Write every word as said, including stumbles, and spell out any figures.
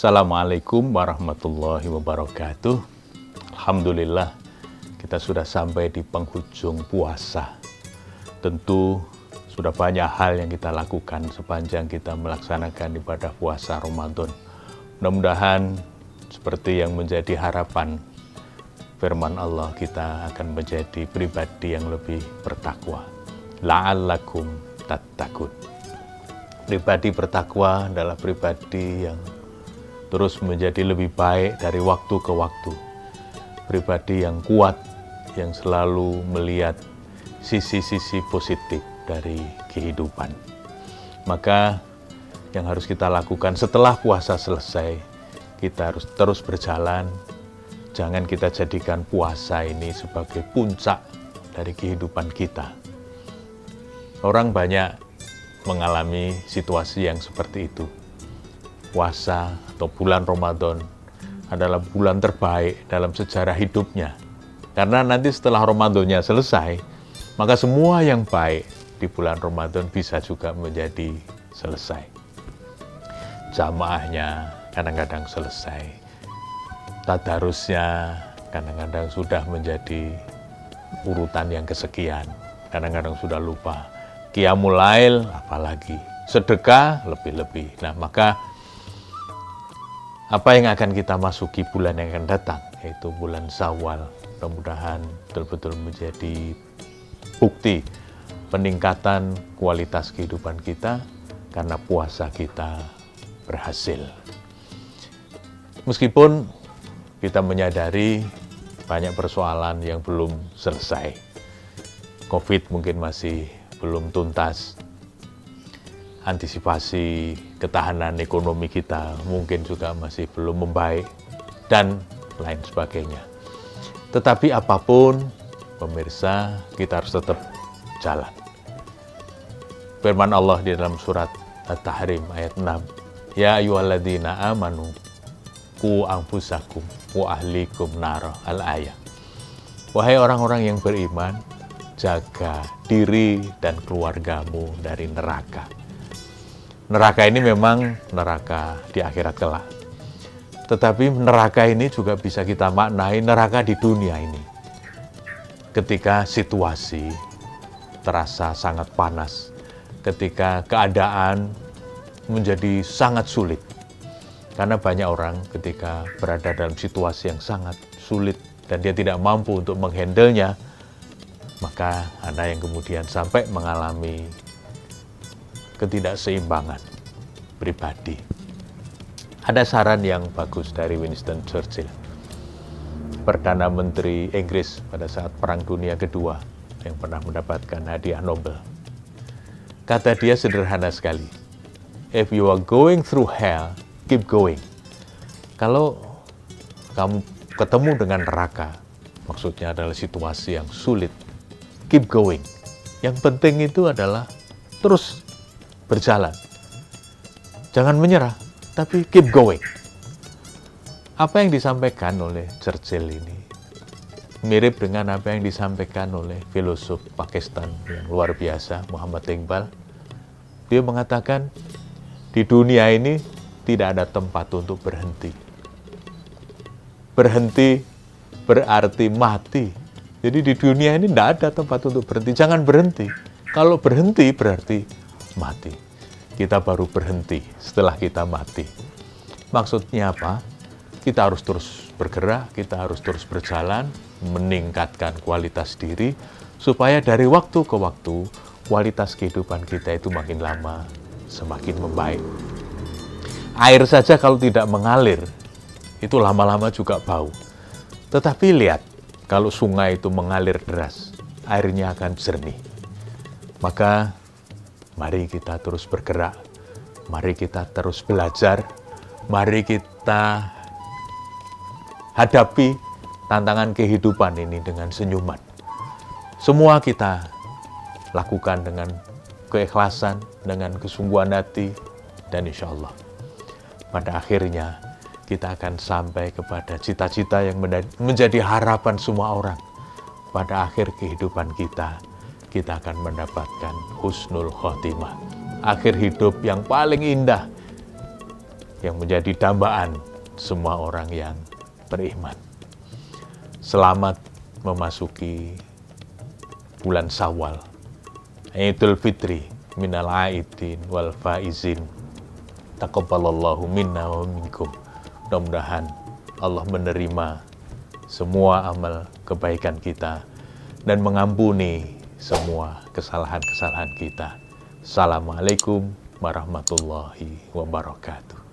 Assalamualaikum warahmatullahi wabarakatuh. Alhamdulillah, kita sudah sampai di penghujung puasa. Tentu sudah banyak hal yang kita lakukan sepanjang kita melaksanakan ibadah puasa Ramadan. Mudah-mudahan seperti yang menjadi harapan firman Allah, kita akan menjadi pribadi yang lebih bertakwa. La'allakum tattaqun. Pribadi bertakwa adalah pribadi yang terus menjadi lebih baik dari waktu ke waktu. Pribadi yang kuat, yang selalu melihat sisi-sisi positif dari kehidupan. Maka yang harus kita lakukan setelah puasa selesai, kita harus terus berjalan. Jangan kita jadikan puasa ini sebagai puncak dari kehidupan kita. Orang banyak mengalami situasi yang seperti itu. Puasa atau bulan Ramadan adalah bulan terbaik dalam sejarah hidupnya. Karena nanti setelah Ramadannya selesai, maka semua yang baik di bulan Ramadan bisa juga menjadi selesai. Jamaahnya kadang-kadang selesai, tadarusnya kadang-kadang sudah menjadi urutan yang kesekian, kadang-kadang sudah lupa, qiyamul lail apalagi, sedekah lebih-lebih. Nah, maka apa yang akan kita masuki bulan yang akan datang, yaitu bulan Syawal, mudah-mudahan betul-betul menjadi bukti peningkatan kualitas kehidupan kita karena puasa kita berhasil. Meskipun kita menyadari banyak persoalan yang belum selesai. Covid mungkin masih belum tuntas. Antisipasi ketahanan ekonomi kita mungkin juga masih belum membaik dan lain sebagainya. Tetapi apapun, pemirsa, kita harus tetap jalan. Firman Allah di dalam surat At-Tahrim ayat enam, ya ayyuhalladzina amanu qu anfusakum wa ahlikum nara al-ayah. Wahai orang-orang yang beriman, jaga diri dan keluargamu dari neraka. Neraka ini memang neraka di akhirat kelak. Tetapi neraka ini juga bisa kita maknai neraka di dunia ini. Ketika situasi terasa sangat panas, ketika keadaan menjadi sangat sulit. Karena banyak orang ketika berada dalam situasi yang sangat sulit dan dia tidak mampu untuk menghandlenya, maka ada yang kemudian sampai mengalami ketidakseimbangan pribadi. Ada saran yang bagus dari Winston Churchill, Perdana Menteri Inggris pada saat Perang Dunia Kedua, yang pernah mendapatkan hadiah Nobel. Kata dia sederhana sekali. If you are going through hell, keep going. Kalau kamu ketemu dengan neraka, maksudnya adalah situasi yang sulit, keep going. Yang penting itu adalah terus berjalan. Jangan menyerah, tapi keep going. Apa yang disampaikan oleh Churchill ini mirip dengan apa yang disampaikan oleh filosof Pakistan yang luar biasa, Muhammad Iqbal. Dia mengatakan, di dunia ini tidak ada tempat untuk berhenti. Berhenti berarti mati. Jadi di dunia ini tidak ada tempat untuk berhenti. Jangan berhenti. Kalau berhenti berarti mati. Kita baru berhenti setelah kita mati. Maksudnya apa? Kita harus terus bergerak, kita harus terus berjalan, meningkatkan kualitas diri, supaya dari waktu ke waktu, kualitas kehidupan kita itu makin lama semakin membaik. Air saja kalau tidak mengalir, itu lama-lama juga bau. Tetapi lihat, kalau sungai itu mengalir deras, airnya akan jernih. Maka, mari kita terus bergerak, mari kita terus belajar, mari kita hadapi tantangan kehidupan ini dengan senyuman. Semua kita lakukan dengan keikhlasan, dengan kesungguhan hati, dan insya Allah pada akhirnya kita akan sampai kepada cita-cita yang menjadi harapan semua orang. Pada akhir kehidupan kita, kita akan mendapatkan husnul khotimah, akhir hidup yang paling indah yang menjadi dambaan semua orang yang beriman. Selamat memasuki bulan Syawal, Idul Fitri, minal aidin wal faizin. Taqabbalallahu minna wa minkum. Mudah-mudahan Allah menerima semua amal kebaikan kita dan mengampuni semua kesalahan-kesalahan kita. Assalamualaikum warahmatullahi wabarakatuh.